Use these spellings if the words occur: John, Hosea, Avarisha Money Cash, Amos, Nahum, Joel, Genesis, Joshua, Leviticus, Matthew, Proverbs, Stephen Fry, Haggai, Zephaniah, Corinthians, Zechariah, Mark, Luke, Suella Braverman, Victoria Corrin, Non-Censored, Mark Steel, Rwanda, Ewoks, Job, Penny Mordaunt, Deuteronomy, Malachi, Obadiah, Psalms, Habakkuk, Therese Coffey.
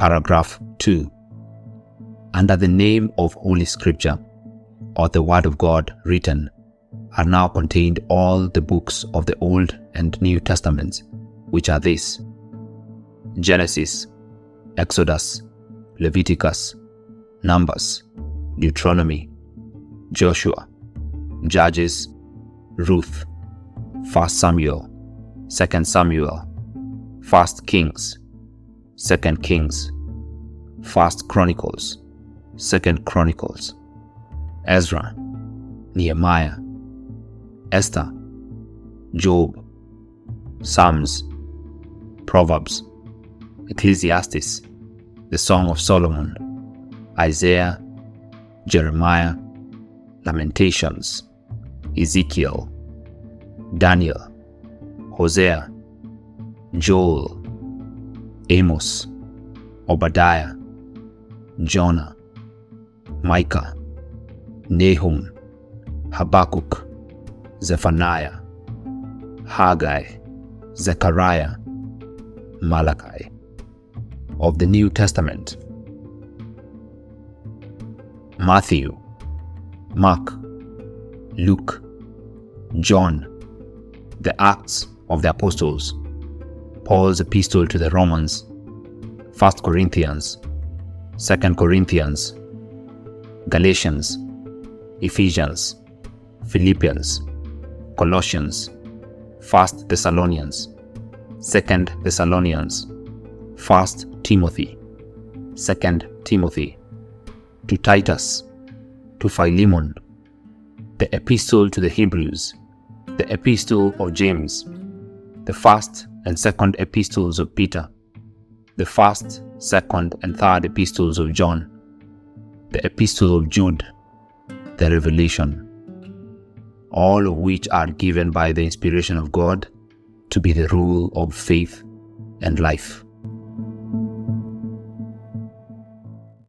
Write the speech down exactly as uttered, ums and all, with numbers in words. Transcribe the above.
paragraph two, under the name of Holy Scripture, or the Word of God written, are now contained all the books of the Old and New Testaments, which are these: Genesis, Exodus, Leviticus, Numbers, Deuteronomy, Joshua, Judges, Ruth, First Samuel, Second Samuel, First Kings, Second Kings, First Chronicles, Second Chronicles, Ezra, Nehemiah, Esther, Job, Psalms, Proverbs, Ecclesiastes, the Song of Solomon, Isaiah, Jeremiah, Lamentations, Ezekiel, Daniel, Hosea, Joel, Amos, Obadiah, Jonah, Micah, Nahum, Habakkuk, Zephaniah, Haggai, Zechariah, Malachi. Of the New Testament: Matthew, Mark, Luke, John, the Acts of the Apostles, Paul's Epistle to the Romans, First Corinthians, Second Corinthians, Galatians, Ephesians, Philippians, Colossians, First Thessalonians, Second Thessalonians, First Timothy, Second Timothy, to Titus, to Philemon, the Epistle to the Hebrews, the Epistle of James, the First and Second Epistles of Peter, the First, Second and Third Epistles of John, the Epistle of Jude, the Revelation, all of which are given by the inspiration of God to be the rule of faith and life.